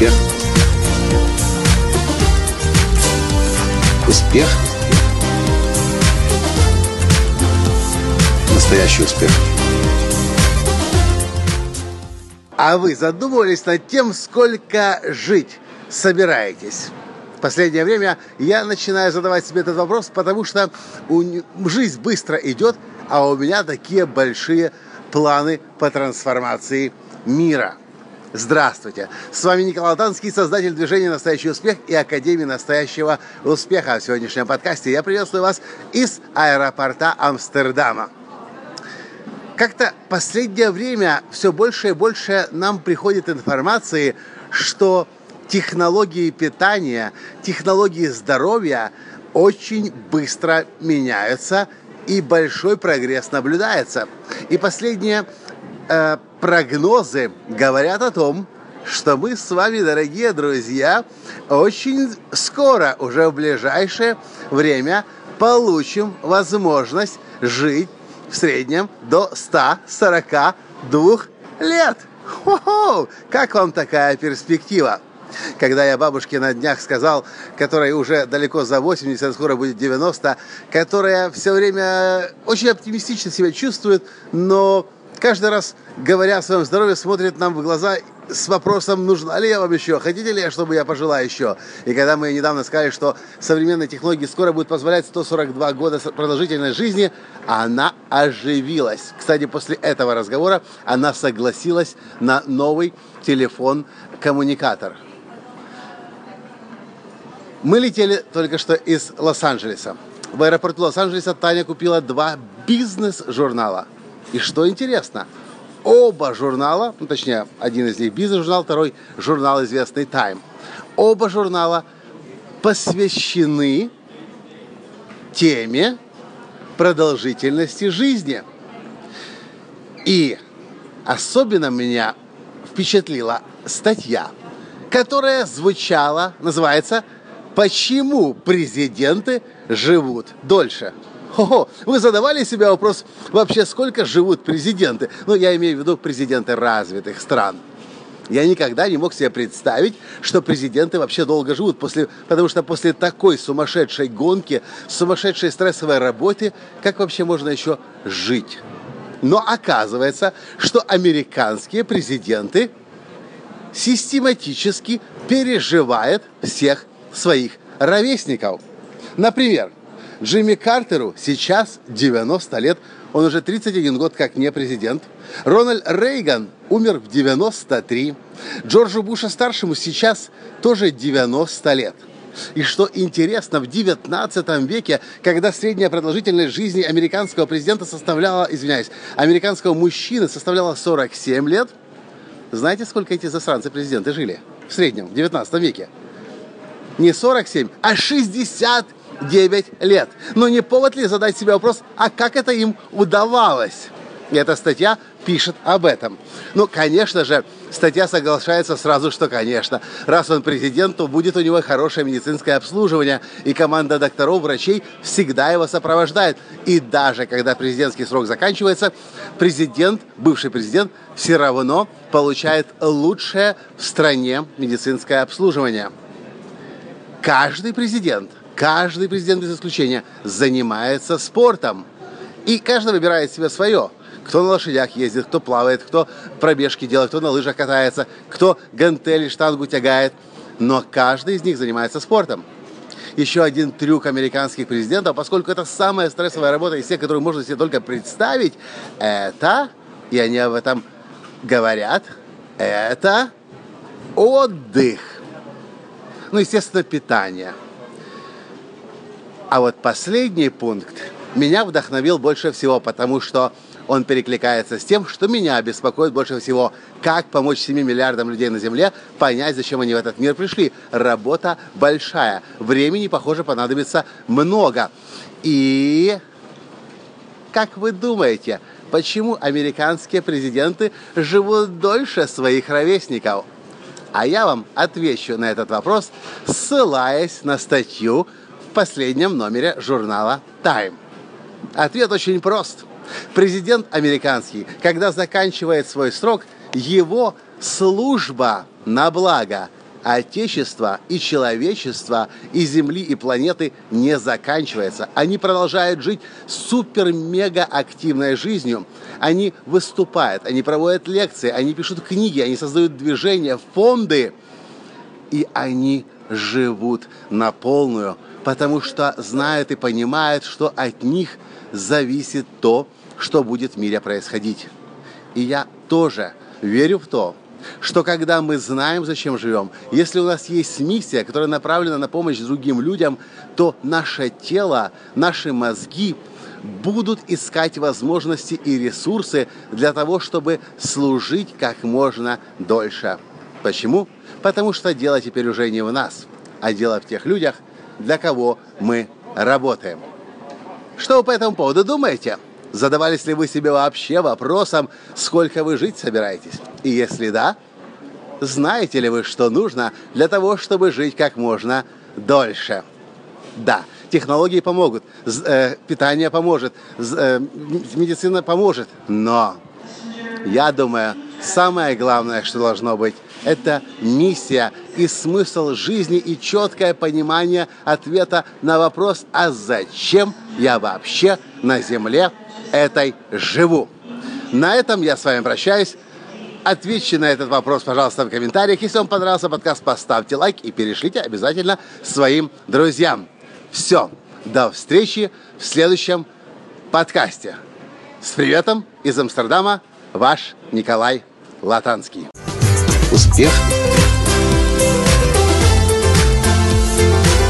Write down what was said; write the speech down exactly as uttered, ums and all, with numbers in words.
Успех. Успех. Настоящий успех. А вы задумывались над тем, сколько жить собираетесь? В последнее время я начинаю задавать себе этот вопрос, потому что у... жизнь быстро идет, а у меня такие большие планы по трансформации мира. Здравствуйте! С вами Николай Латанский, создатель движения «Настоящий успех» и Академии Настоящего Успеха. В сегодняшнем подкасте я приветствую вас из аэропорта Амстердама. Как-то последнее время все больше и больше нам приходит информации, что технологии питания, технологии здоровья очень быстро меняются, и большой прогресс наблюдается. И последние э, прогнозы говорят о том, что мы с вами, дорогие друзья, очень скоро, уже в ближайшее время, получим возможность жить в среднем до ста сорока двух лет. Хо-хо! Как вам такая перспектива? Когда я бабушке на днях сказал, которой уже далеко за восемьдесят, скоро будет девяносто, которая все время очень оптимистично себя чувствует, но каждый раз, говоря о своем здоровье, смотрит нам в глаза с вопросом, нужна ли я вам еще, хотите ли, чтобы я пожила еще. И когда мы недавно сказали, что современные технологии скоро будут позволять сто сорок два года продолжительной жизни, она оживилась. Кстати, после этого разговора она согласилась на новый телефон-коммуникатор. Мы летели только что из Лос-Анджелеса. В аэропорту Лос-Анджелеса Таня купила два бизнес-журнала. И что интересно, оба журнала, ну, точнее, один из них бизнес-журнал, второй журнал, известный Time. Оба журнала посвящены теме продолжительности жизни. И особенно меня впечатлила статья, которая звучала, называется «Почему президенты живут дольше?» Хо-хо. Вы задавали себе вопрос, вообще сколько живут президенты? Ну, я имею в виду президенты развитых стран. Я никогда не мог себе представить, что президенты вообще долго живут, после, потому что после такой сумасшедшей гонки, сумасшедшей стрессовой работы, как вообще можно еще жить? Но оказывается, что американские президенты систематически переживают всех своих ровесников. Например, Джимми Картеру сейчас девяносто лет, он уже тридцать один год как не президент. Рональд Рейган умер в девяносто три. Джорджу Бушу-старшему сейчас тоже девяносто лет. И что интересно, в девятнадцатом веке, когда средняя продолжительность жизни американского президента составляла, извиняюсь, американского мужчины составляла сорок семь лет, знаете, сколько эти засранцы президенты жили в среднем в девятнадцатом веке? Не сорок семь, а шестьдесят девять лет. Но не повод ли задать себе вопрос, а как это им удавалось? И эта статья пишет об этом. Ну, конечно же, статья соглашается сразу, что, конечно, раз он президент, то будет у него хорошее медицинское обслуживание, и команда докторов, врачей всегда его сопровождает. И даже когда президентский срок заканчивается, президент, бывший президент, все равно получает лучшее в стране медицинское обслуживание. Каждый президент, каждый президент без исключения, занимается спортом. И каждый выбирает себе свое. Кто на лошадях ездит, кто плавает, кто пробежки делает, кто на лыжах катается, кто гантели, штангу тягает. Но каждый из них занимается спортом. Еще один трюк американских президентов, поскольку это самая стрессовая работа из тех, которую можно себе только представить, это, и они об этом говорят, это отдых. Ну, естественно, питание. А вот последний пункт меня вдохновил больше всего, потому что он перекликается с тем, что меня беспокоит больше всего. Как помочь семи миллиардам людей на Земле понять, зачем они в этот мир пришли? Работа большая. Времени, похоже, понадобится много. И как вы думаете, почему американские президенты живут дольше своих ровесников? А я вам отвечу на этот вопрос, ссылаясь на статью в последнем номере журнала Time. Ответ очень прост. Президент американский, когда заканчивает свой срок, его служба на благо Отечества и человечества, и Земли, и планеты не заканчивается. Они продолжают жить супер-мега-активной жизнью. Они выступают, они проводят лекции, они пишут книги, они создают движения, фонды. И они живут на полную, потому что знают и понимают, что от них зависит то, что будет в мире происходить. И я тоже верю в то, что когда мы знаем, зачем живем, если у нас есть миссия, которая направлена на помощь другим людям, то наше тело, наши мозги будут искать возможности и ресурсы для того, чтобы служить как можно дольше. Почему? Потому что дело теперь уже не в нас, а дело в тех людях, для кого мы работаем. Что вы по этому поводу думаете? Задавались ли вы себе вообще вопросом, сколько вы жить собираетесь? И если да, знаете ли вы, что нужно для того, чтобы жить как можно дольше? Да, технологии помогут, питание поможет, медицина поможет, но я думаю, самое главное, что должно быть, это миссия и смысл жизни, и четкое понимание ответа на вопрос, а зачем я вообще на земле этой живу? На этом я с вами прощаюсь. Ответьте на этот вопрос, пожалуйста, в комментариях. Если вам понравился подкаст, поставьте лайк и перешлите обязательно своим друзьям. Все, до встречи в следующем подкасте. С приветом из Амстердама, ваш Николай Латанский. Успех.